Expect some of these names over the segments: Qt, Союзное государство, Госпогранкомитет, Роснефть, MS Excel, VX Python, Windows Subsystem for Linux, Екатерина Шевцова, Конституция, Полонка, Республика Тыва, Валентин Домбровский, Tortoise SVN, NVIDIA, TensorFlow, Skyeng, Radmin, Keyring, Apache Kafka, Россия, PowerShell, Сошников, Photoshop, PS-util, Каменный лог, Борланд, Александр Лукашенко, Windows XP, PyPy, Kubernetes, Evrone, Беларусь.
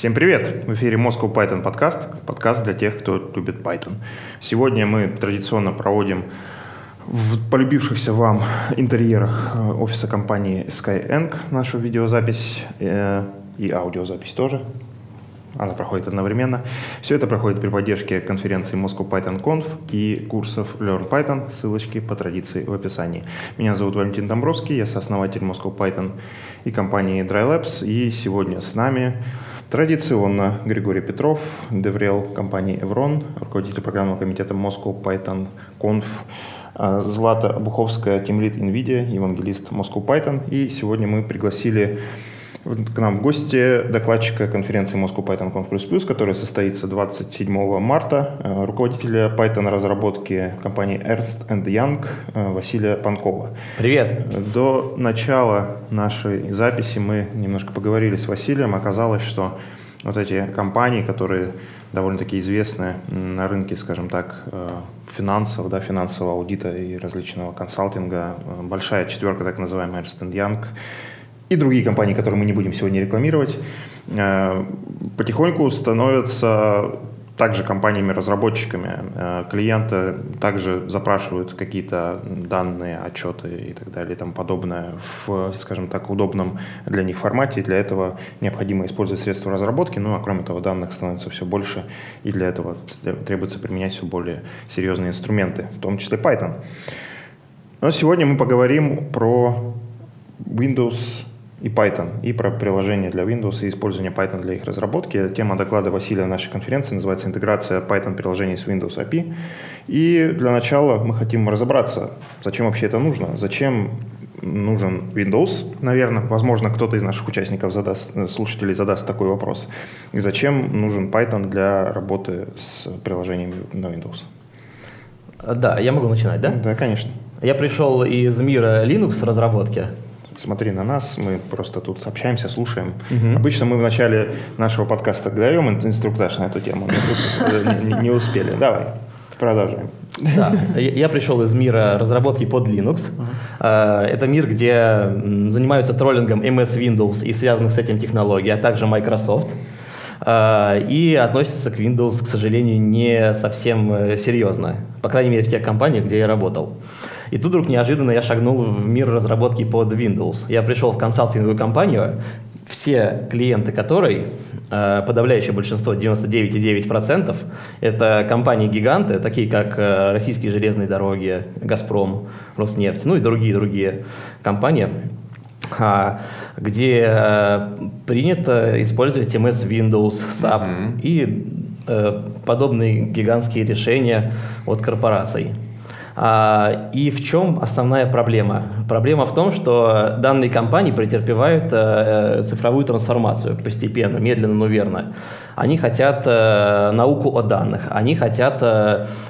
Всем привет! В эфире Moscow Python подкаст. Подкаст для тех, кто любит Python. Сегодня мы традиционно проводим в полюбившихся вам интерьерах офиса компании Skyeng нашу видеозапись и аудиозапись тоже. Она проходит одновременно. Все это проходит при поддержке конференции Moscow Python Conf и курсов Learn Python. Ссылочки по традиции в описании. Меня зовут Валентин Домбровский, я сооснователь Moscow Python и компании Dry Labs. И сегодня с нами традиционно Григорий Петров, деврел компании Evrone, руководитель программного комитета Moscow Python Conf, Злата Буховская, тимлид NVIDIA, евангелист Moscow Python. И сегодня мы пригласили к нам в гости докладчика конференции Moscow Python Conf++, которая состоится 27 марта, руководителя Python-разработки компании Ernst & Young Василия Панкова. Привет! До начала нашей записи мы немножко поговорили с Василием. Оказалось, что вот эти компании, которые довольно-таки известны на рынке, скажем так, финансов, да, финансового аудита и различного консалтинга, большая четверка, так называемая Ernst & Young, и другие компании, которые мы не будем сегодня рекламировать, потихоньку становятся также компаниями-разработчиками. Клиенты также запрашивают какие-то данные, отчеты и так далее и тому подобное в, скажем так, удобном для них формате. Для этого необходимо использовать средства разработки, ну а кроме того, данных становится все больше, и для этого требуется применять все более серьезные инструменты, в том числе Python. Но сегодня мы поговорим про Windows и Python, и про приложения для Windows и использование Python для их разработки. Тема доклада Василия нашей конференции называется «Интеграция Python-приложений с Windows API». И для начала мы хотим разобраться, зачем вообще это нужно, зачем нужен Windows, наверное. Возможно, кто-то из наших участников, слушателей, задаст такой вопрос. И зачем нужен Python для работы с приложениями на Windows? Да, я могу начинать, да? Да, конечно. Я пришел из мира Linux-разработки. Смотри на нас, мы просто тут общаемся, слушаем. Угу. Обычно мы в начале нашего подкаста даем инструктаж на эту тему, но не успели. Давай, продолжаем. Да, я пришел из мира разработки под Linux. Это мир, где занимаются троллингом MS Windows и связанных с этим технологий, а также Microsoft. И относятся к Windows, к сожалению, не совсем серьезно. По крайней мере, в тех компаниях, где я работал. И тут вдруг неожиданно я шагнул в мир разработки под Windows. Я пришел в консалтинговую компанию, все клиенты которой, подавляющее большинство, 99,9%, это компании-гиганты, такие как Российские железные дороги, Газпром, Роснефть, ну и другие компании, где принято использовать MS Windows, SAP и подобные гигантские решения от корпораций. И в чем основная проблема? Проблема в том, что данные компании претерпевают цифровую трансформацию постепенно, медленно, но верно. Они хотят науку о данных, они хотят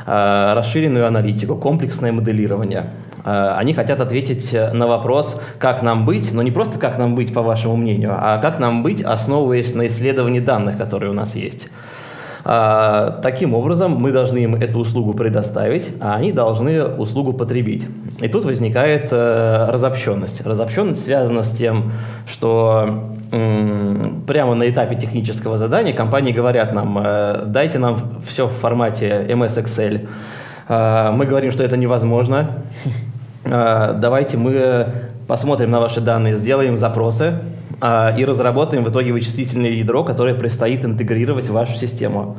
расширенную аналитику, комплексное моделирование. Они хотят ответить на вопрос, как нам быть, но не просто как нам быть, по вашему мнению, а как нам быть, основываясь на исследовании данных, которые у нас есть. Таким образом, мы должны им эту услугу предоставить, а они должны услугу потребить. И тут возникает разобщенность. Разобщенность связана с тем, что прямо на этапе технического задания компании говорят нам: дайте нам все в формате MS Excel. Мы говорим, что это невозможно. Давайте мы посмотрим на ваши данные, сделаем запросы и разработаем в итоге вычислительное ядро, которое предстоит интегрировать в вашу систему.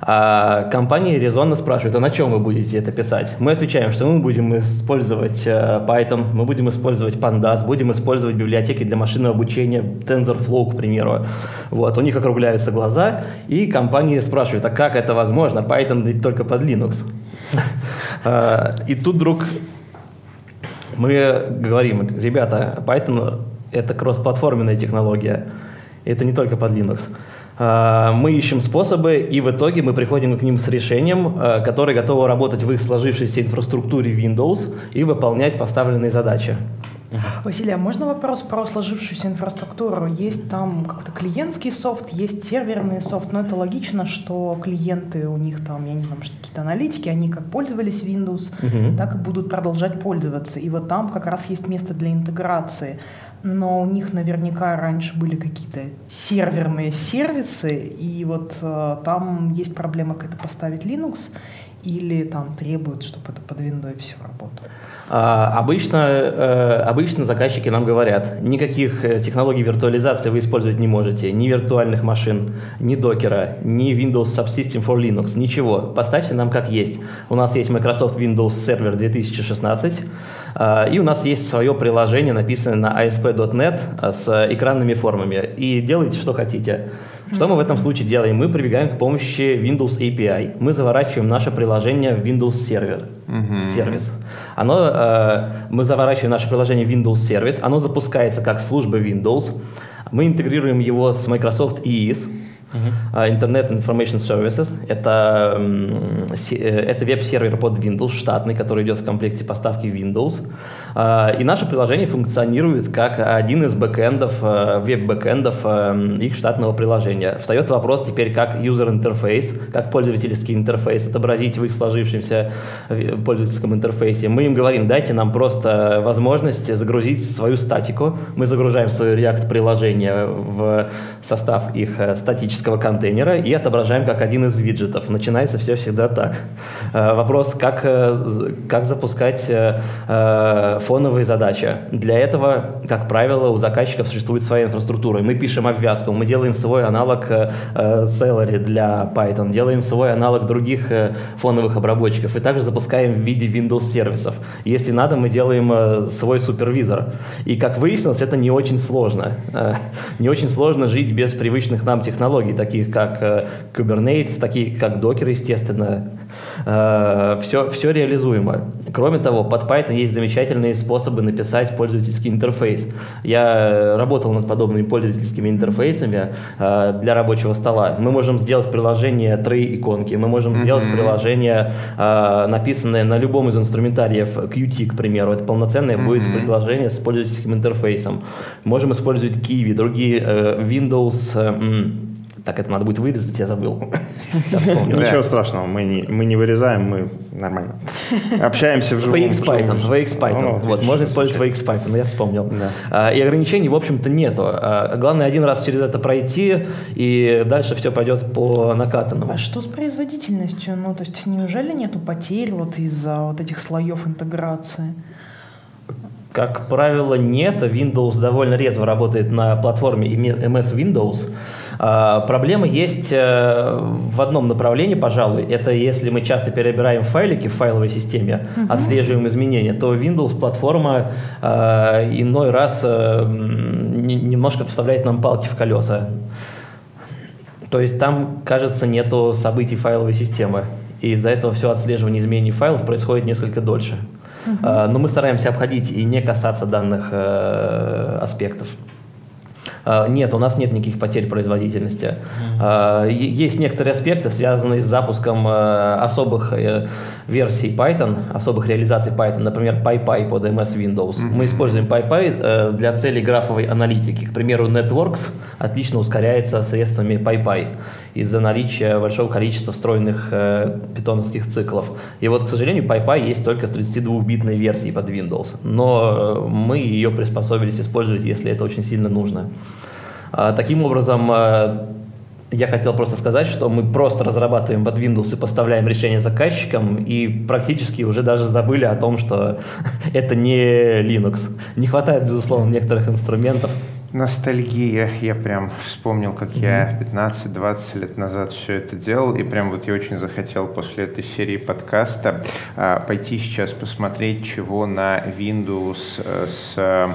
Компании резонно спрашивают: а на чем вы будете это писать? Мы отвечаем, что мы будем использовать Python, мы будем использовать Pandas, будем использовать библиотеки для машинного обучения, TensorFlow, к примеру. Вот. У них округляются глаза, и компании спрашивают: а как это возможно? Python ведь только под Linux. И тут вдруг мы говорим: ребята, Python — это кроссплатформенная технология, это не только под Linux. Мы ищем способы, и в итоге мы приходим к ним с решением, которое готово работать в их сложившейся инфраструктуре Windows и выполнять поставленные задачи. Василий, а можно вопрос про сложившуюся инфраструктуру? Есть там как-то клиентский софт, есть серверный софт, но это логично, что клиенты, у них там, я не знаю, какие-то аналитики, они как пользовались Windows, так и будут продолжать пользоваться. И вот там как раз есть место для интеграции. но у них наверняка раньше были какие-то серверные сервисы, и вот там есть проблема как-то поставить Linux, или там требуют, чтобы это под Windows все работало. Обычно заказчики нам говорят, никаких технологий виртуализации вы использовать не можете, ни виртуальных машин, ни Docker, ни Windows Subsystem for Linux, ничего. Поставьте нам как есть. У нас есть Microsoft Windows Server 2016, и у нас есть свое приложение, написанное на ASP.NET с экранными формами. И делайте, что хотите. Что мы в этом случае делаем? Мы прибегаем к помощи Windows API. Мы заворачиваем наше приложение в Windows Server. Сервис. Мы заворачиваем наше приложение в Windows Service. Оно запускается как служба Windows. Мы интегрируем его с Microsoft EIS. Internet Information Services. Это веб-сервер под Windows, штатный, который идет в комплекте поставки Windows. И наше приложение функционирует как один из бэкэндов, веб-бэкэндов их штатного приложения. Встает вопрос теперь, как юзер-интерфейс, как пользовательский интерфейс отобразить в их сложившемся пользовательском интерфейсе. Мы им говорим, дайте нам просто возможность загрузить свою статику. Мы загружаем свое React-приложение в состав их статического контейнера и отображаем как один из виджетов. Начинается все всегда так. Вопрос, как запускать фоновые задачи. Для этого, как правило, у заказчиков существует своя инфраструктура. Мы пишем обвязку, мы делаем свой аналог Celery для Python, делаем свой аналог других фоновых обработчиков и также запускаем в виде Windows-сервисов. Если надо, мы делаем свой супервизор. И, как выяснилось, это не очень сложно. Не очень сложно жить без привычных нам технологий, таких как Kubernetes, таких как Docker, естественно. Все реализуемо. Кроме того, под Python есть замечательные способы написать пользовательский интерфейс. Я работал над подобными пользовательскими интерфейсами для рабочего стола. Мы можем сделать приложение три иконки, мы можем сделать приложение, написанное на любом из инструментариев Qt, к примеру. Это полноценное будет приложение с пользовательским интерфейсом. Можем использовать Kivy, другие Windows... Так, это надо будет вырезать, я забыл. Ничего страшного, мы не вырезаем, мы нормально. Общаемся вживую. VX Python. Вот, можно использовать VX Python, я вспомнил. И ограничений, в общем-то, нету. Главное, один раз через это пройти, и дальше все пойдет по накатанному. А что с производительностью? Ну, то есть, неужели нету потерь вот из-за вот этих слоев интеграции? Как правило, нет. Windows довольно резво работает на платформе MS Windows. Проблема есть в одном направлении, пожалуй. Это если мы часто перебираем файлики в файловой системе, отслеживаем изменения, то Windows-платформа иной раз немножко вставляет нам палки в колеса. То есть там, кажется, нету событий файловой системы. И из-за этого все отслеживание изменений файлов происходит несколько дольше. Но мы стараемся обходить и не касаться данных аспектов. Нет, у нас нет никаких потерь производительности. Есть некоторые аспекты, связанные с запуском особых версий Python, особых реализаций Python, например, PyPy под MS Windows. Мы используем PyPy для целей графовой аналитики. К примеру, Networks отлично ускоряется средствами PyPy из-за наличия большого количества встроенных питоновских циклов. И вот, к сожалению, PyPy есть только в 32-битной версии под Windows. Но мы ее приспособились использовать, если это очень сильно нужно. Таким образом, я хотел просто сказать, что мы просто разрабатываем под Windows и поставляем решение заказчикам, и практически уже даже забыли о том, что это не Linux. Не хватает, безусловно, некоторых инструментов. Ностальгия. Я прям вспомнил, как я 15-20 лет назад все это делал, и прям вот я очень захотел после этой серии подкаста пойти сейчас посмотреть, чего на Windows с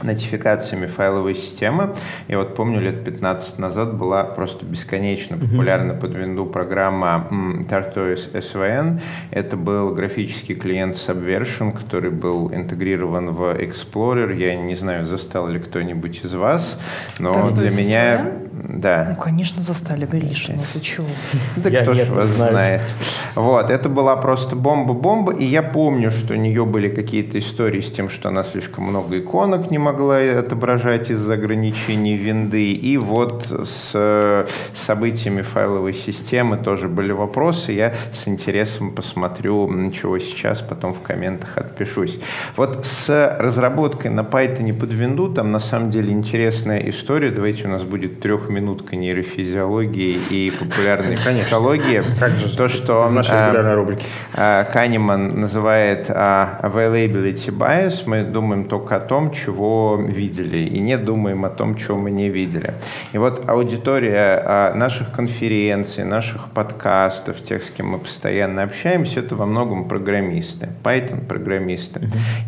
нотификациями файловой системы. И вот помню, лет 15 назад была просто бесконечно популярна под винду программа Tortoise SVN. Это был графический клиент Subversion, который был интегрирован в Explorer. Я не знаю, застал ли кто-нибудь из вас, но Tortoise для меня... SVN? Да. Ну, конечно, застали, Гриша, ну ты чего? Да кто ж вас знает. Вот, это была просто бомба-бомба, и я помню, что у нее были какие-то истории с тем, что она слишком много иконок не могла отображать из-за ограничений винды, и вот с событиями файловой системы тоже были вопросы, я с интересом посмотрю, чего сейчас, потом в комментах отпишусь. Вот с разработкой на Python под винду, там на самом деле интересная история, давайте у нас будет трехминутка нейрофизиологии и популярной психологии. То, что Канеман называет availability bias, мы думаем только о том, чего видели, и не думаем о том, чего мы не видели. И вот аудитория наших конференций, наших подкастов, тех, с кем мы постоянно общаемся, это во многом программисты, Python-программисты.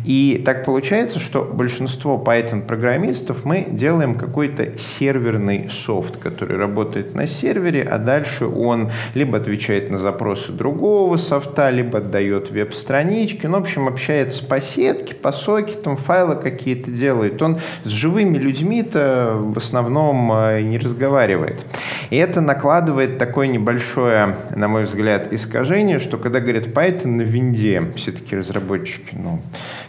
И так получается, что большинство Python-программистов мы делаем какой-то серверный софт, который работает на сервере, а дальше он либо отвечает на запросы другого софта, либо отдает веб-странички, ну, в общем, общается по сетке, по сокетам, файлы какие-то делает. Он с живыми людьми-то в основном не разговаривает. И это накладывает такое небольшое, на мой взгляд, искажение, что когда говорят Python на винде, все-таки разработчики, ну,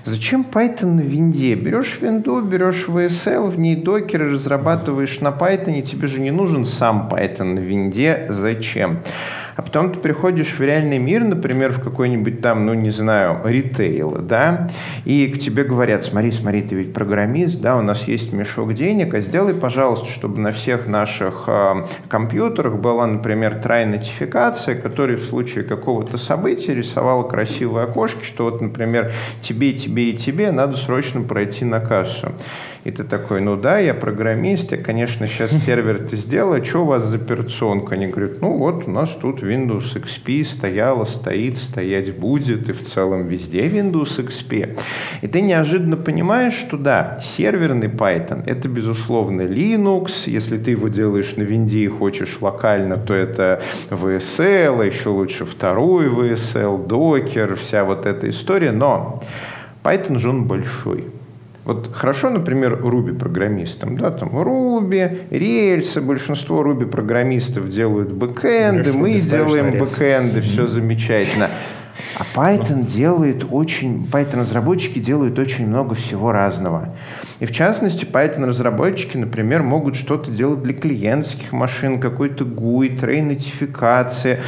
зачем Python на винде? Берешь винду, берешь VSL, в ней Docker, разрабатываешь на Python, тебе же не нужен сам Python на винде, зачем? А потом ты приходишь в реальный мир, например, в какой-нибудь там, ну, не знаю, ритейл, да, и к тебе говорят, смотри, ты ведь программист, да, у нас есть мешок денег, а сделай, пожалуйста, чтобы на всех наших компьютерах была, например, try-нотификация, которая в случае какого-то события рисовала красивые окошки, что вот, например, тебе надо срочно пройти на кассу. И ты такой, ну да, я программист, я, конечно, сейчас сервер-то сделаю, что у вас за операционка? Они говорят, ну вот, у нас тут Windows XP стояла, стоит, стоять будет, и в целом везде Windows XP. И ты неожиданно понимаешь, что да, серверный Python — это, безусловно, Linux, если ты его делаешь на винде и хочешь локально, то это VSL, а еще лучше второй VSL, Docker, вся вот эта история, но Python же он большой. Вот хорошо, например, Ruby-программистам, да, там Ruby, рельсы, большинство Ruby-программистов делают бэкэнды, мы делаем бэкэнды, все замечательно. А Python-разработчики делают очень много всего разного. И в частности, Python-разработчики, например, могут что-то делать для клиентских машин, какой-то GUI, tray-нотификации,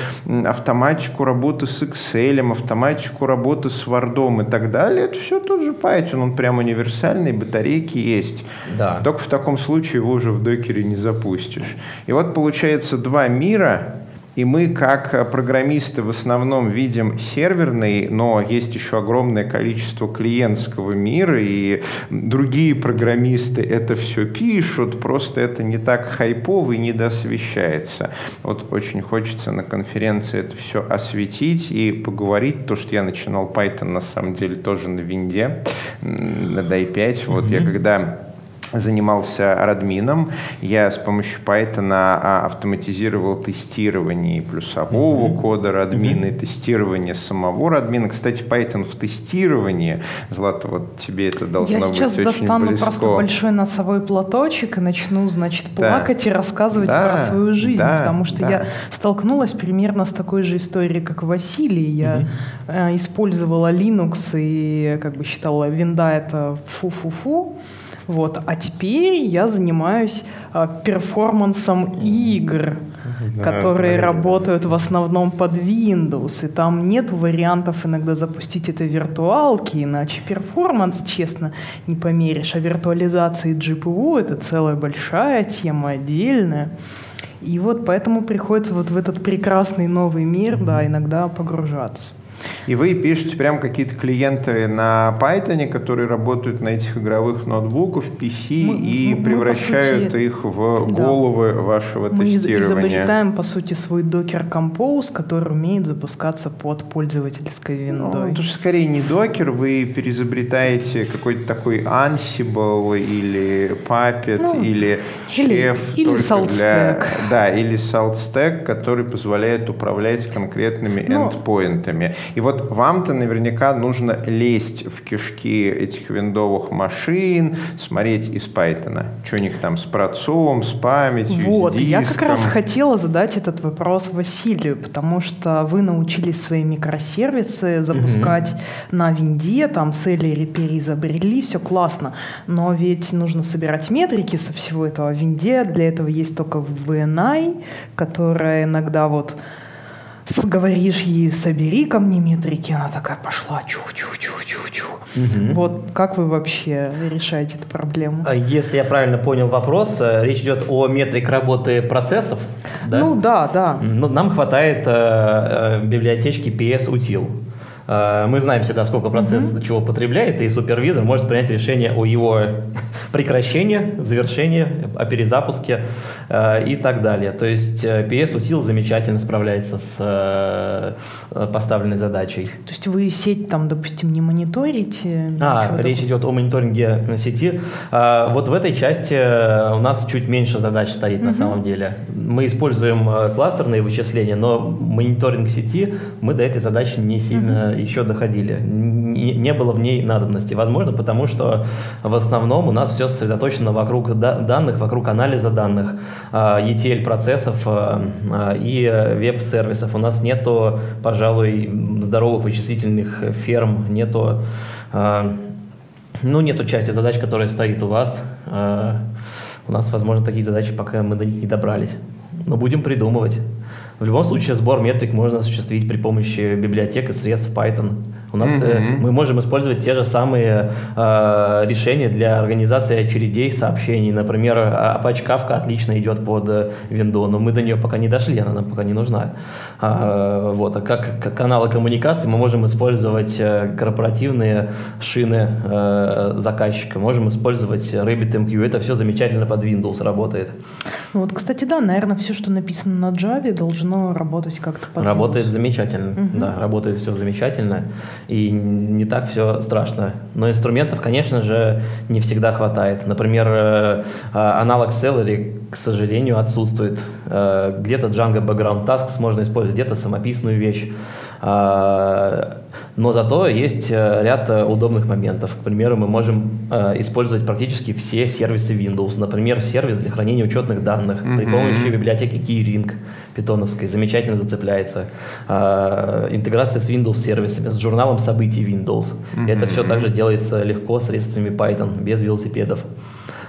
автоматику работы с Excel, автоматику работы с Word и так далее. Это все тот же Python, он прям универсальный, батарейки есть. Да. Только в таком случае его уже в Docker не запустишь. И вот получается два мира. И мы, как программисты, в основном видим серверный, но есть еще огромное количество клиентского мира, и другие программисты это все пишут, просто это не так хайпово и не досвещается. Вот очень хочется на конференции это все осветить и поговорить, то, что я начинал Python, на самом деле, тоже на винде, на DI5. Вот я когда занимался админом, я с помощью Python автоматизировал тестирование плюсового кода админа, и тестирование самого админа. Кстати, Python в тестировании, Злата, вот тебе это должно быть очень близко. Я сейчас достану просто большой носовой платочек и начну, значит, плакать и рассказывать про свою жизнь, потому что я столкнулась примерно с такой же историей, как Василий. Я использовала Linux и как бы считала, винда это фу-фу-фу. Вот. А теперь я занимаюсь перформансом игр, которые работают в основном под Windows, и там нет вариантов иногда запустить это виртуалки, иначе перформанс, честно, не померишь. А виртуализация и GPU — это целая большая тема, отдельная. И вот поэтому приходится вот в этот прекрасный новый мир иногда погружаться. И вы пишете прям какие-то клиенты на Python, которые работают на этих игровых ноутбуках, PC и превращают их в головы вашего тестирования. Мы изобретаем, по сути, свой Docker Compose, который умеет запускаться под пользовательской виндой. Ну, это же скорее не Docker, вы переизобретаете какой-то такой Ansible или Puppet, или Chef. Или SaltStack. Да, или SaltStack, который позволяет управлять конкретными эндпоинтами. И вот вот вам-то наверняка нужно лезть в кишки этих виндовых машин, смотреть из Python, что у них там с процом, с памятью, вот, с диском. Я как раз хотела задать этот вопрос Василию, потому что вы научились свои микросервисы запускать на винде, там Celery переизобрели, все классно, но ведь нужно собирать метрики со всего этого в винде, для этого есть только VNI, которая иногда вот говоришь ей, собери ко мне метрики, она такая пошла, чух-чух-чух-чух-чух. Вот как вы вообще решаете эту проблему? Если я правильно понял вопрос, речь идет о метрик работы процессов, да? Ну да, да. Ну, нам хватает библиотечки PS-util. Мы знаем всегда, сколько процесс чего потребляет, и супервизор может принять решение о его прекращении, завершении, о перезапуске и так далее. То есть PS-util замечательно справляется с поставленной задачей. То есть вы сеть там, допустим, не мониторите? Речь идет о мониторинге на сети. Вот в этой части у нас чуть меньше задач стоит на самом деле. Мы используем кластерные вычисления, но мониторинг сети мы до этой задачи не сильно еще доходили. Не было в ней надобности. Возможно, потому что в основном у нас все сосредоточено вокруг данных, вокруг анализа данных, ETL-процессов и веб-сервисов. У нас нету, пожалуй, здоровых вычислительных ферм, нету, нету части задач, которая стоит у вас. У нас, возможно, такие задачи пока мы до них не добрались. Но будем придумывать. В любом случае, сбор метрик можно осуществить при помощи библиотек и средств Python. У нас мы можем использовать те же самые решения для организации очередей сообщений. Например, Apache Kafka отлично идет под Windows, но мы до нее пока не дошли, она нам пока не нужна. А как каналы коммуникации мы можем использовать корпоративные шины заказчика, можем использовать RabbitMQ, это все замечательно под Windows работает. Ну вот, кстати, да, наверное, все, что написано на Java, должно работать как-то под Windows. Работает замечательно, да, работает все замечательно. И не так все страшно. Но инструментов, конечно же, не всегда хватает. Например, аналог Celery, к сожалению, отсутствует. Где-то Django Background Tasks можно использовать, где-то самописную вещь. Но зато есть ряд удобных моментов. К примеру, мы можем использовать практически все сервисы Windows. Например, сервис для хранения учетных данных при помощи библиотеки Keyring питоновской. Замечательно зацепляется. Интеграция с Windows сервисами, с журналом событий Windows. Это все также делается легко средствами Python, без велосипедов.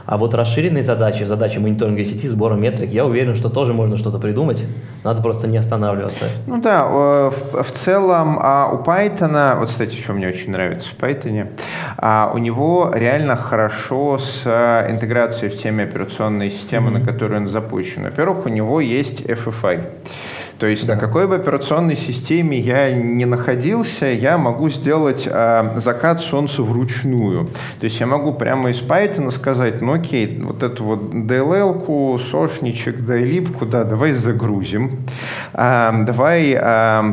А вот расширенные задачи, задачи мониторинга сети, сбора метрик, я уверен, что тоже можно что-то придумать. Надо просто не останавливаться. Ну да, в целом у Python, вот, кстати, что мне очень нравится в Python, у него реально хорошо с интеграцией в теме операционной системы, на которой он запущен. Во-первых, у него есть FFI. То есть на какой бы операционной системе я ни находился, я могу сделать закат солнца вручную. То есть я могу прямо из Python сказать, ну окей, вот эту вот DLL-ку, сошничек, DLL-ку, да, давай загрузим, давай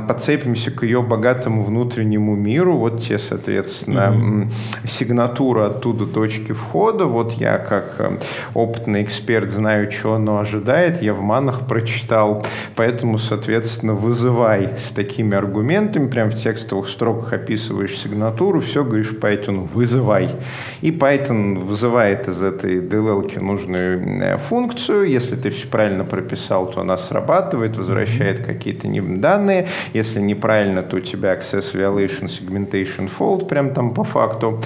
подцепимся к ее богатому внутреннему миру, вот те, соответственно, сигнатура оттуда, точки входа, вот я как опытный эксперт знаю, чего оно ожидает, я в манах прочитал, поэтому, соответственно, вызывай с такими аргументами, прям в текстовых строках описываешь сигнатуру, все, говоришь Python, вызывай. И Python вызывает из этой DLL-ки нужную функцию. Если ты все правильно прописал, то она срабатывает, возвращает какие-то данные. Если неправильно, то у тебя access violation, segmentation fault, прям там по факту.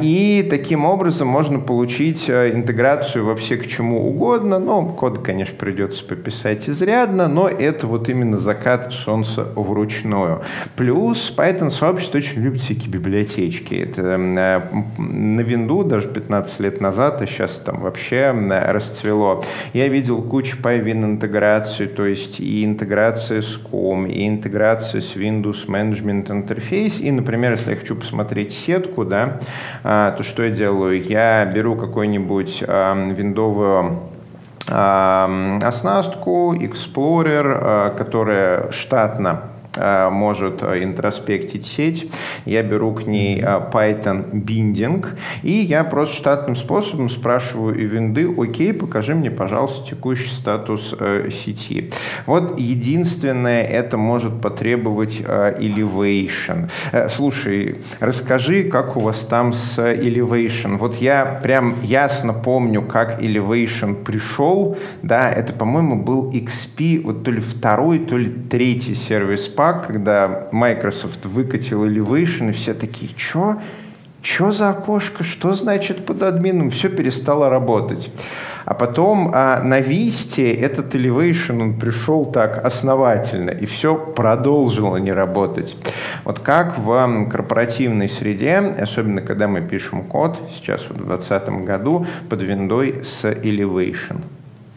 И таким образом можно получить интеграцию во все к чему угодно. Но код, конечно, придется пописать изрядно, но это вот именно закат солнца вручную. Плюс Python-сообщество очень любит всякие библиотечки. Это на винду даже 15 лет назад, а сейчас там вообще расцвело. Я видел кучу PyWin интеграции, то есть и интеграция с COM, и интеграция с Windows Management Interface. И, например, если я хочу посмотреть сетку, да, то что я делаю? Я беру какой-нибудь виндовую оснастку, Explorer, которая штатно может интроспектить сеть. Я беру к ней Python binding, и я просто штатным способом спрашиваю у винды: окей, покажи мне, пожалуйста, текущий статус сети. Вот единственное, это может потребовать elevation. Слушай, расскажи, как у вас там с elevation. Вот я прям ясно помню, как elevation пришел. Да, это, по-моему, был XP, вот то ли второй, то ли третий сервис-пак, когда Microsoft выкатил elevation, и все такие: чё? Чё за окошко? Что значит под админом? Все перестало работать. А потом на Висте этот elevation, он пришел так основательно, и все продолжило не работать. Вот как в корпоративной среде, особенно когда мы пишем код, сейчас в 2020 году, под виндой с elevation.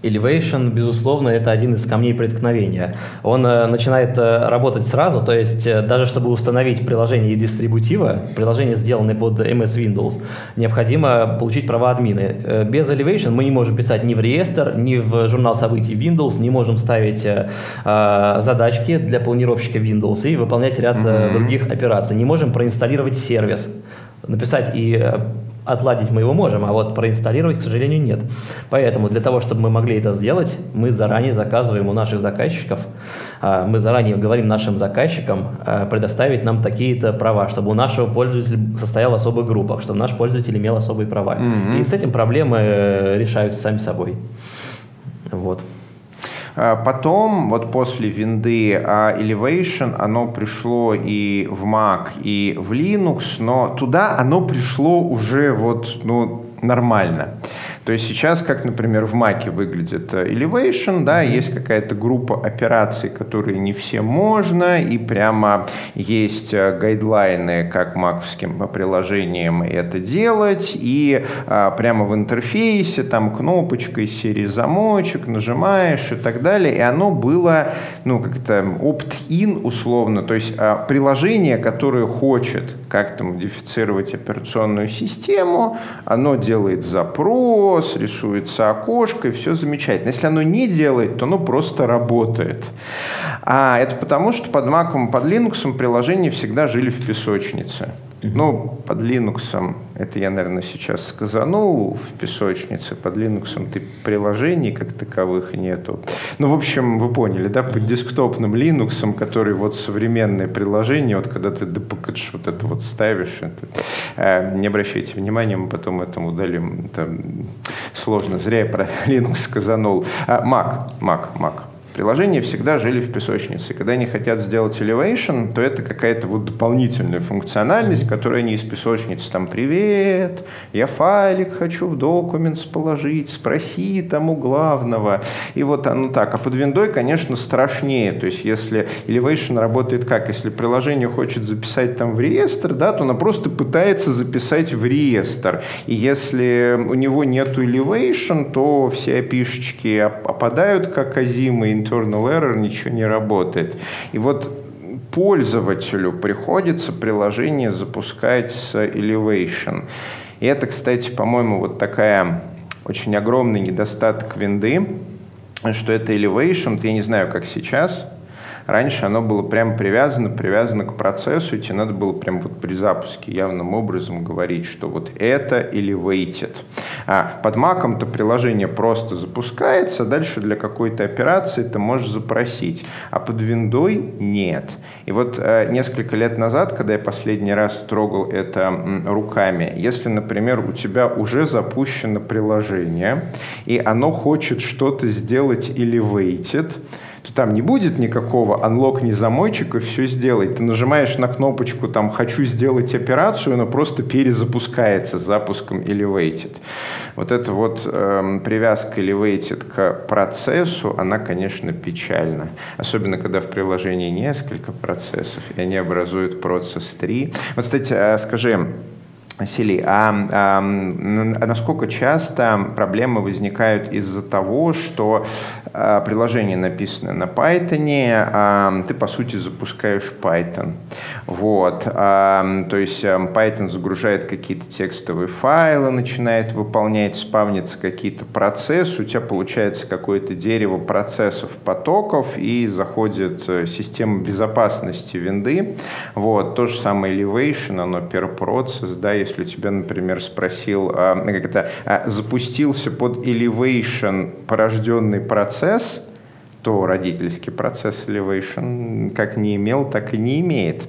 Elevation, безусловно, это один из камней преткновения. Он начинает работать сразу, то есть даже чтобы установить приложение и дистрибутива, приложение, сделанное под MS Windows, необходимо получить права админы. Без Elevation мы не можем писать ни в реестр, ни в журнал событий Windows, не можем ставить задачки для планировщика Windows и выполнять ряд других операций. Не можем проинсталлировать сервис, написать и... Отладить мы его можем, а вот проинсталлировать, к сожалению, нет. Поэтому для того, чтобы мы могли это сделать, мы заранее заказываем у наших заказчиков, мы заранее говорим нашим заказчикам предоставить нам такие-то права, чтобы у нашего пользователя состояла особая группа, чтобы наш пользователь имел особые права. И с этим проблемы решаются сами собой. Вот. Потом, вот после винды Elevation, оно пришло и в Mac, и в Linux, но туда оно пришло уже вот, ну, нормально. То есть сейчас, как, например, в Mac выглядит Elevation, да, есть какая-то группа операций, которые не все можно, и прямо есть гайдлайны, как маковским приложениям это делать, и прямо в интерфейсе там кнопочка из серии замочек, нажимаешь и так далее, и оно было, ну, как-то opt-in условно, то есть приложение, которое хочет как-то модифицировать операционную систему, оно делает запрос, рисуется окошко, и все замечательно. Если оно не делает, то оно просто работает. А это потому, что под Mac'ом и под Linux'ом приложения всегда жили в песочнице. Ну, под Linux'ом, это я, наверное, сейчас сказанул, в песочнице, под Linux'ом ты приложений как таковых нету. Ну, в общем, вы поняли, да, под десктопным Linux'ом, который вот современное приложение, вот когда ты dpkg вот это вот ставишь, это, не обращайте внимания, мы потом это удалим, это сложно, зря я про Linux сказанул. Mac. Приложения всегда жили в песочнице. Когда они хотят сделать elevation, то это какая-то вот дополнительная функциональность, которая не из песочницы. Там, привет, я файлик хочу в документ положить, спроси там у главного. И вот оно так. А под виндой, конечно, страшнее. То есть если elevation работает как? Если приложение хочет записать там в реестр, да, то оно просто пытается записать в реестр. И если у него нету elevation, то все API-шечки опадают, как озимые, internal error, ничего не работает. И вот пользователю приходится приложение запускать с elevation. И это, кстати, по-моему, вот такая очень огромный недостаток винды, что это elevation, я не знаю, как сейчас. Раньше оно было прям привязано к процессу, и тебе надо было прям вот при запуске явным образом говорить, что вот это elevated. Под Mac'ом-то приложение просто запускается, а дальше для какой-то операции ты можешь запросить, а под виндой нет. И вот несколько лет назад, когда я последний раз трогал это руками, если, например, у тебя уже запущено приложение, и оно хочет что-то сделать elevated, то там не будет никакого unlock-ни замойчика, все сделает. Ты нажимаешь на кнопочку там «хочу сделать операцию», она просто перезапускается с запуском elevated. Вот эта вот привязка elevated к процессу, она, конечно, печальна. Особенно, когда в приложении несколько процессов, и они образуют процесс 3. Вот, кстати, скажи, Василий, а насколько часто проблемы возникают из-за того, что приложение написано на Python, ты, по сути, запускаешь Python. Вот. То есть Python загружает какие-то текстовые файлы, начинает выполнять, спавнятся какие-то процессы, у тебя получается какое-то дерево процессов, потоков, и заходит система безопасности винды. Вот. То же самое Elevation, оно перпроцесс, да, если у тебя, например, спросил, как это, запустился под Elevation порожденный процесс, то родительский процесс Elevation как не имел, так и не имеет.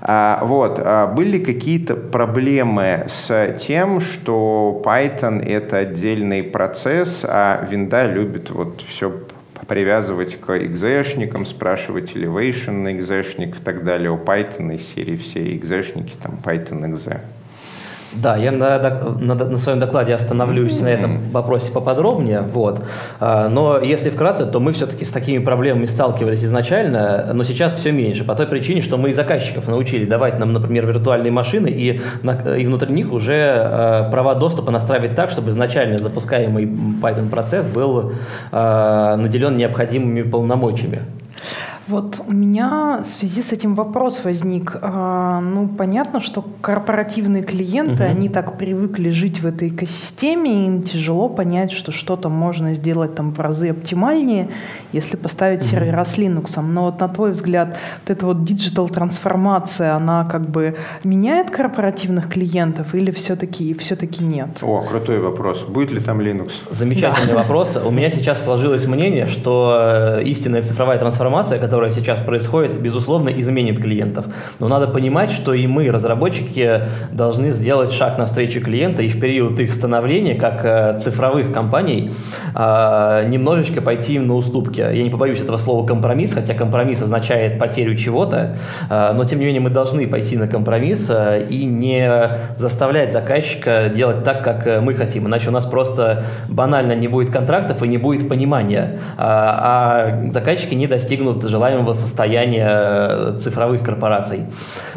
Вот. Были какие-то проблемы с тем, что Python — это отдельный процесс, а винда любит вот все привязывать к экзешникам, спрашивать Elevation на экзешник и так далее. У Python из серии все экзешники, там Python exe. Да, я на своем докладе остановлюсь на этом вопросе поподробнее. Вот. Но если вкратце, то мы все-таки с такими проблемами сталкивались изначально, но сейчас все меньше. По той причине, что мы и заказчиков научили давать нам, например, виртуальные машины, и внутри них уже права доступа настраивать так, чтобы изначально запускаемый Python-процесс был наделен необходимыми полномочиями. Вот у меня в связи с этим вопрос возник. Ну, понятно, что корпоративные клиенты, они так привыкли жить в этой экосистеме, им тяжело понять, что что-то можно сделать там в разы оптимальнее, если поставить сервера с Linux. Но вот на твой взгляд, вот эта вот диджитал-трансформация, она как бы меняет корпоративных клиентов или все-таки нет? О, крутой вопрос. Будет ли там Linux? Замечательный вопрос. У меня сейчас сложилось мнение, что истинная цифровая трансформация, которая сейчас происходит, безусловно, изменит клиентов. Но надо понимать, что и мы, разработчики, должны сделать шаг навстречу клиента и в период их становления, как цифровых компаний, немножечко пойти им на уступки. Я не побоюсь этого слова компромисс, хотя компромисс означает потерю чего-то, но тем не менее мы должны пойти на компромисс и не заставлять заказчика делать так, как мы хотим. Иначе у нас просто банально не будет контрактов и не будет понимания, а заказчики не достигнут желания состояния цифровых корпораций.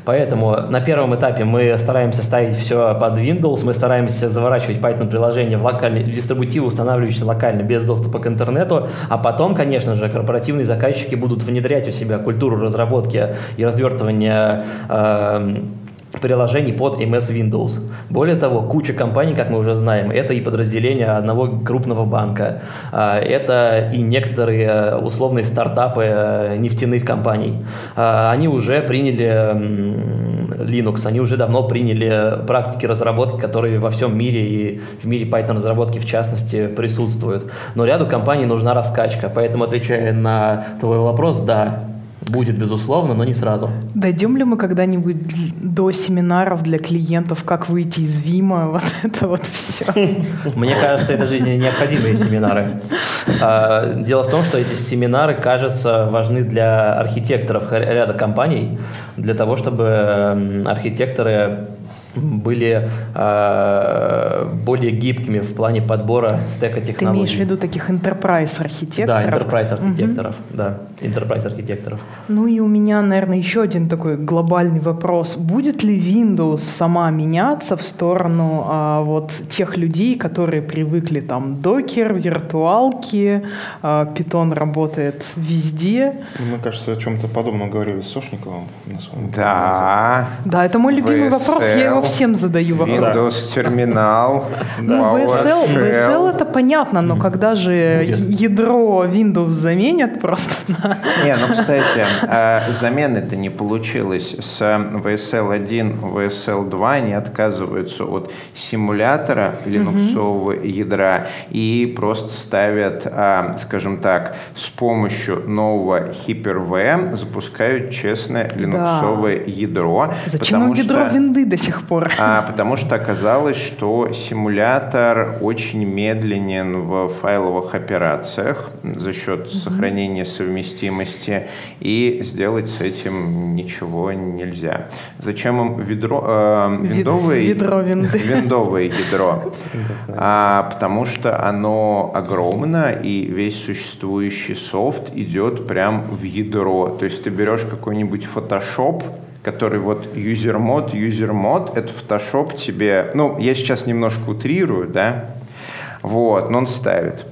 Поэтому на первом этапе мы стараемся ставить все под Windows, мы стараемся заворачивать Python-приложение в дистрибутивы, устанавливающиеся локально, без доступа к интернету, а потом, конечно же, корпоративные заказчики будут внедрять у себя культуру разработки и развертывания приложений под MS Windows. Более того, куча компаний, как мы уже знаем, это и подразделение одного крупного банка, это и некоторые условные стартапы нефтяных компаний. Они уже приняли Linux, они уже давно приняли практики разработки, которые во всем мире и в мире Python-разработки в частности присутствуют. Но ряду компаний нужна раскачка, поэтому, отвечая на твой вопрос, да, будет, безусловно, но не сразу. Дойдем ли мы когда-нибудь до семинаров для клиентов, как выйти из Вима, вот это вот все? Мне кажется, это жизненно необходимые семинары. Дело в том, что эти семинары, кажется, важны для архитекторов ряда компаний, для того, чтобы архитекторы были более гибкими в плане подбора стека технологий. Ты имеешь в виду таких enterprise-архитекторов? Да, enterprise-архитекторов. Да, enterprise-архитекторов. Ну и у меня, наверное, еще один такой глобальный вопрос. Будет ли Windows сама меняться в сторону вот тех людей, которые привыкли там Docker, виртуалки, Python работает везде? Мне кажется, о чем-то подобном говорили с Сошниковым. Да. Да, это мой любимый вопрос. Я его всем задаю вопрос. Windows терминал. Ну, VSL это понятно, но когда же ядро Windows заменят просто на... Не, ну, кстати, замены-то не получилось. С VSL 1, VSL 2 они отказываются от симулятора линуксового ядра и просто ставят, скажем так, с помощью нового Hyper-V запускают честное линуксовое ядро. Зачем ядро винды до сих пор? Потому что оказалось, что симулятор очень медленен в файловых операциях за счет сохранения совместимости, и сделать с этим ничего нельзя. Зачем им виндовое ядро? Потому что оно огромно, и весь существующий софт идет прям в ядро. То есть ты берешь какой-нибудь Photoshop, который вот user mode, это Photoshop тебе, ну, я сейчас немножко утрирую, да, вот, но он ставит.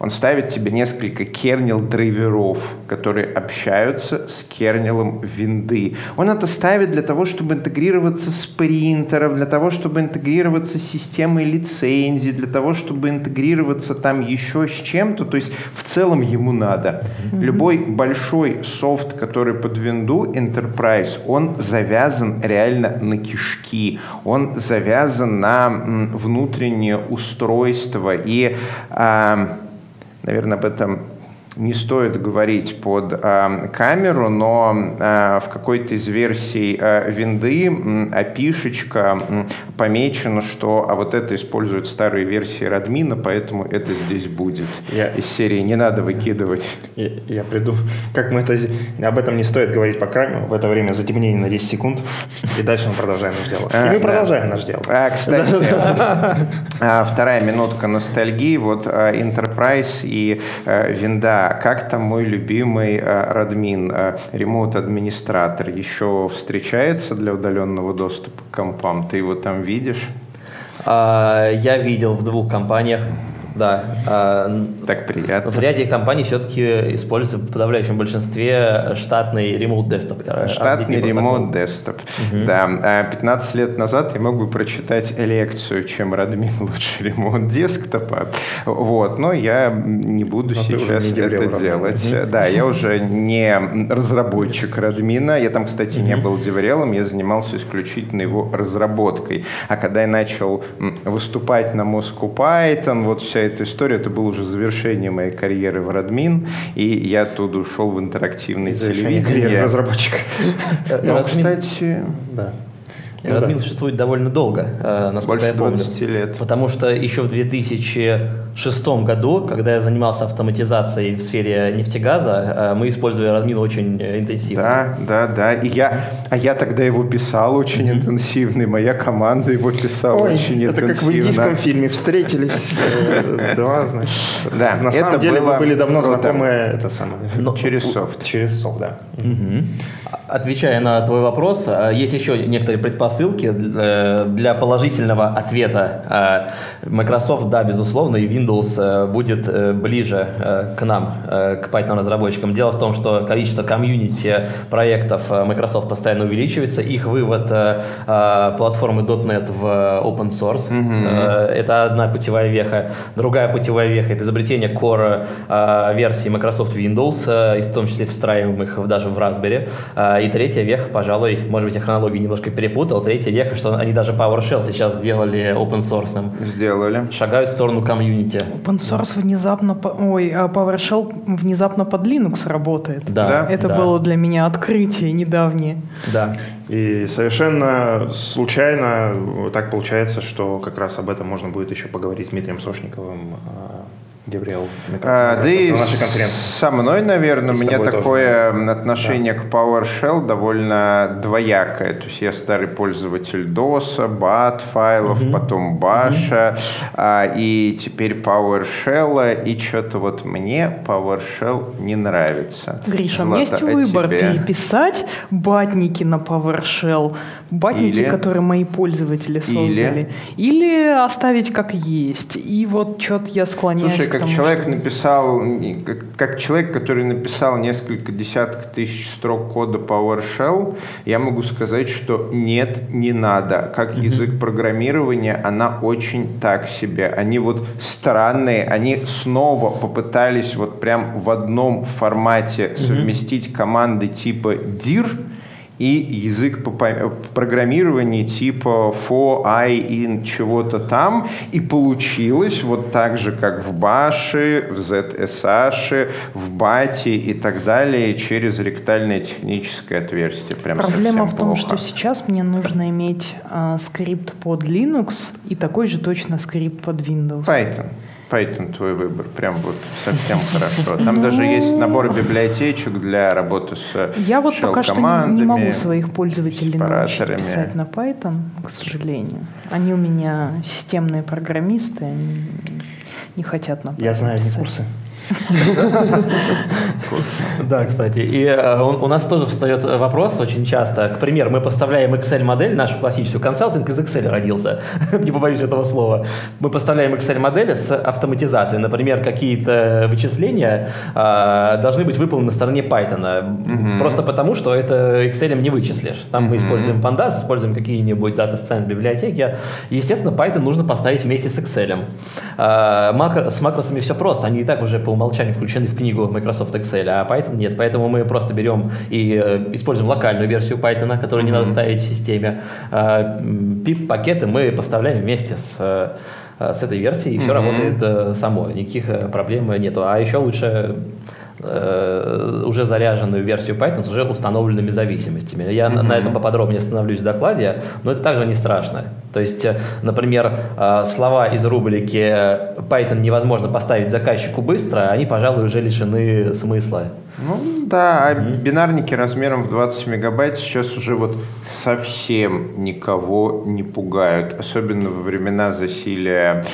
Он ставит тебе несколько кернел-драйверов, которые общаются с кернелом винды. Он это ставит для того, чтобы интегрироваться с принтером, для того, чтобы интегрироваться с системой лицензий, для того, чтобы интегрироваться там еще с чем-то. То есть в целом ему надо. Любой большой софт, который под винду, Enterprise, он завязан реально на кишки. Он завязан на внутреннее устройство. И, наверное, об этом не стоит говорить под камеру, но в какой-то из версий винды API-шечка помечена, что вот это используют старые версии Радмина, поэтому это здесь будет. Из серии «Не надо выкидывать». Я приду. Как мы это... Об этом не стоит говорить по камеру. В это время затемнение на 10 секунд. И дальше мы продолжаем наше дело. И мы продолжаем наше дело. Кстати, вторая минутка ностальгии. Вот Enterprise и винда. Как там мой любимый Радмин, ремоут-администратор, еще встречается для удаленного доступа к компам? Ты его там видишь? Я видел в двух компаниях, да. Так приятно. В ряде компаний все-таки используется в подавляющем большинстве штатный ремоут-десктоп. Штатный ремоут-десктоп, да. 15 лет назад я мог бы прочитать лекцию, чем Радмин лучше ремоут-десктопа. Вот. Но я не буду сейчас это делать. Да, я уже не разработчик Радмина. Я там, кстати, не был деврелом, я занимался исключительно его разработкой. А когда я начал выступать на Moscow Python, вот вся эта история, это было уже завершение моей карьеры в Радмин, и я оттуда ушел в интерактивное телевидение. Разработчик. Ну, кстати, да. Радмин существует довольно долго, насколько я помню. Больше 20 лет. Потому что еще в 2006 году, когда я занимался автоматизацией в сфере нефтегаза, мы использовали Радмин очень интенсивно. Да. И я тогда его писал очень интенсивно, и моя команда его писала очень интенсивно. Это как в индийском фильме «Встретились». Да, значит. На самом деле мы были давно знакомы через софт. Через софт, да. Отвечая на твой вопрос, есть еще некоторые предпосылки для положительного ответа. Microsoft, да, безусловно, и Windows будет ближе к нам, к Python-разработчикам. Дело в том, что количество комьюнити проектов Microsoft постоянно увеличивается. Их вывод платформы .NET в open source. Это одна путевая веха. Другая путевая веха – это изобретение core версий Microsoft Windows, в том числе встраиваемых даже в Raspberry. И третья веха, пожалуй, может быть, я хронологию немножко перепутал. Третья веха, что они даже PowerShell сейчас сделали open-source. Сделали. Шагают в сторону комьюнити. Open-source внезапно... Ой, PowerShell внезапно под Linux работает. Да. Это было для меня открытие недавнее. Да. И совершенно случайно так получается, что как раз об этом можно будет еще поговорить с Дмитрием Сошниковым. Габриэл, да и со мной, наверное, у меня такое тоже отношение к PowerShell довольно двоякое. То есть я старый пользователь DOS, BAT файлов, потом Bash, и теперь PowerShell, и что-то вот мне PowerShell не нравится. Гриша, Злата, есть выбор переписать батники на PowerShell, батники, которые мои пользователи создали, или оставить как есть. И вот что-то я склоняюсь. Слушай, как человек, который написал несколько десятков тысяч строк кода PowerShell, я могу сказать, что нет, не надо. Как язык программирования, она очень так себе. Они вот странные, они снова попытались вот прям в одном формате совместить команды типа dir и язык программирования типа for, I, in, чего-то там. И получилось вот так же, как в Bash, в ZSH, в BAT и так далее, через ректальное техническое отверстие. Прям проблема в том, что сейчас мне нужно иметь скрипт под Linux и такой же точно скрипт под Windows. Python твой выбор, прям вот совсем хорошо. Там даже есть набор библиотечек для работы с shell-командами. Я вот пока что не могу своих пользователей научить писать на Python, к сожалению. Они у меня системные программисты, они не хотят на Python писать. Я знаю эти курсы. Да, кстати. И у нас тоже встает вопрос очень часто. К примеру, мы поставляем Excel-модель, нашу классическую, консалтинг из Excel родился, не побоюсь этого слова. Мы поставляем Excel-модели с автоматизацией. Например, какие-то вычисления должны быть выполнены на стороне Python. Просто потому, что это Excel не вычислишь. Там мы используем Pandas, используем какие-нибудь дата-сценс библиотеки. Естественно, Python нужно поставить вместе с Excel. С макросами все просто. Они и так уже по умолчанию включены в книгу Microsoft Excel, а Python нет. Поэтому мы просто берем и используем локальную версию Python, которую не надо ставить в системе. Пип-пакеты мы поставляем вместе с этой версией, и все работает само. Никаких проблем нету. А еще лучше уже заряженную версию Python с уже установленными зависимостями. Я на этом поподробнее остановлюсь в докладе, но это также не страшно. То есть, например, слова из рубрики «Python невозможно поставить заказчику быстро», они, пожалуй, уже лишены смысла. Ну да, а бинарники размером в 20 мегабайт сейчас уже вот совсем никого не пугают, особенно во времена засилия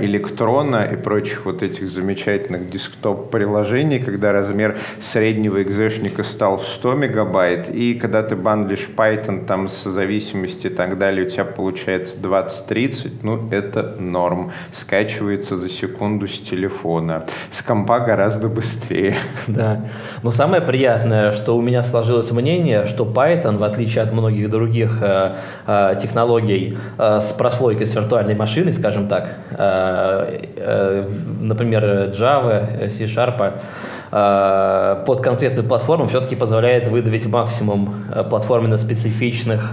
электрона и прочих вот этих замечательных десктоп-приложений, когда размер среднего экзешника стал в 100 мегабайт, и когда ты бандлишь Python там с зависимостью и так далее, у тебя получается 20-30, ну это норм, скачивается за секунду с телефона, с компа гораздо быстрее. Да. Но самое приятное, что у меня сложилось мнение, что Python, в отличие от многих других технологий с прослойкой, с виртуальной машиной, скажем так, например, Java, C-Sharp, под конкретную платформу все-таки позволяет выдавить максимум платформенно-специфичных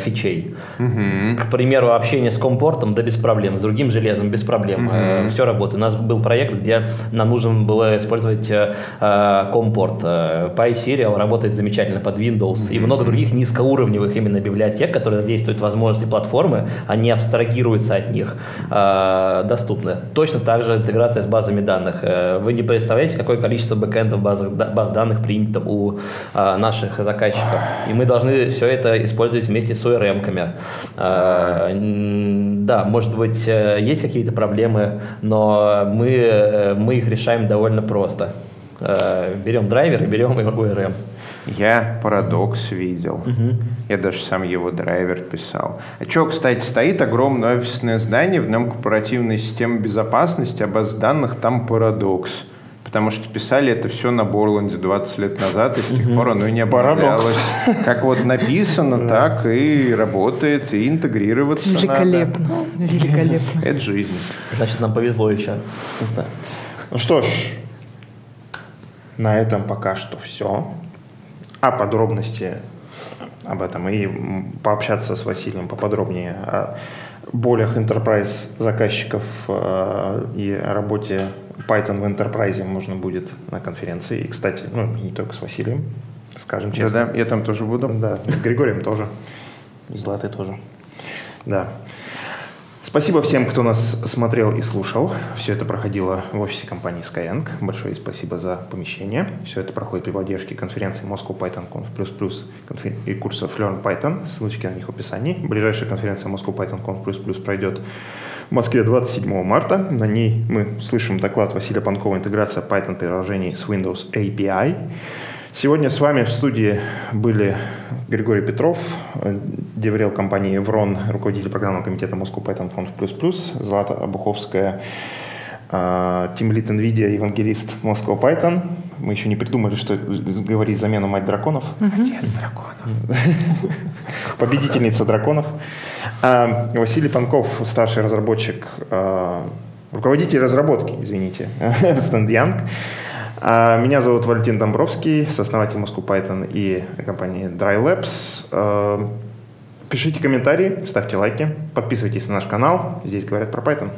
фичей. К примеру, общение с компортом, да без проблем, с другим железом без проблем. Все работает. У нас был проект, где нам нужно было использовать компорт. PySerial работает замечательно под Windows. И много других низкоуровневых именно библиотек, которые задействуют возможности платформы, они абстрагируются от них. Доступны. Точно так же интеграция с базами данных. Вы не представляете, какое количество бэкэндов баз данных принято у наших заказчиков. И мы должны все это использовать вместе с ORM-ками. Да, может быть, есть какие-то проблемы, но мы их решаем довольно просто. Берем драйвер и берем ORM. Я парадокс видел. Я даже сам его драйвер писал. А что, кстати, стоит огромное офисное здание, в нем корпоративная система безопасности, а баз данных там парадокс. Потому что писали это все на Борланде 20 лет назад, и с тех пор оно и не обновлялось. Как вот написано, так и работает, и интегрироваться великолепно. Надо. Великолепно. Это жизнь. Значит, нам повезло еще. Да. Ну что ж, на этом пока что все. А подробности об этом и пообщаться с Василием поподробнее о болях Enterprise заказчиков и о работе Python в Enterprise можно будет на конференции. И, кстати, ну не только с Василием, скажем честно. Да, я там тоже буду. Да, с Григорием тоже. И Златой тоже. Да. Спасибо всем, кто нас смотрел и слушал. Все это проходило в офисе компании Skyeng. Большое спасибо за помещение. Все это проходит при поддержке конференции Moscow Python Conf++ и курсов Learn Python. Ссылочки на них в описании. Ближайшая конференция Moscow Python Conf++ пройдет в Москве 27 марта. На ней мы слышим доклад Василия Панкова «Интеграция Python-приложений с Windows API». Сегодня с вами в студии были Григорий Петров, деврел компании Evrone, руководитель программного комитета Moscow Python Conf++, Злата Буховская, тимлид NVIDIA, евангелист Moscow Python. Мы еще не придумали, что говорить замену мать драконов. Отец драконов. Победительница драконов. Василий Панков, старший разработчик, руководитель разработки, извините, Skyeng. Меня зовут Валентин Домбровский, сооснователь Moscow Python и компании Dry Labs. Пишите комментарии, ставьте лайки, подписывайтесь на наш канал. Здесь говорят про Python.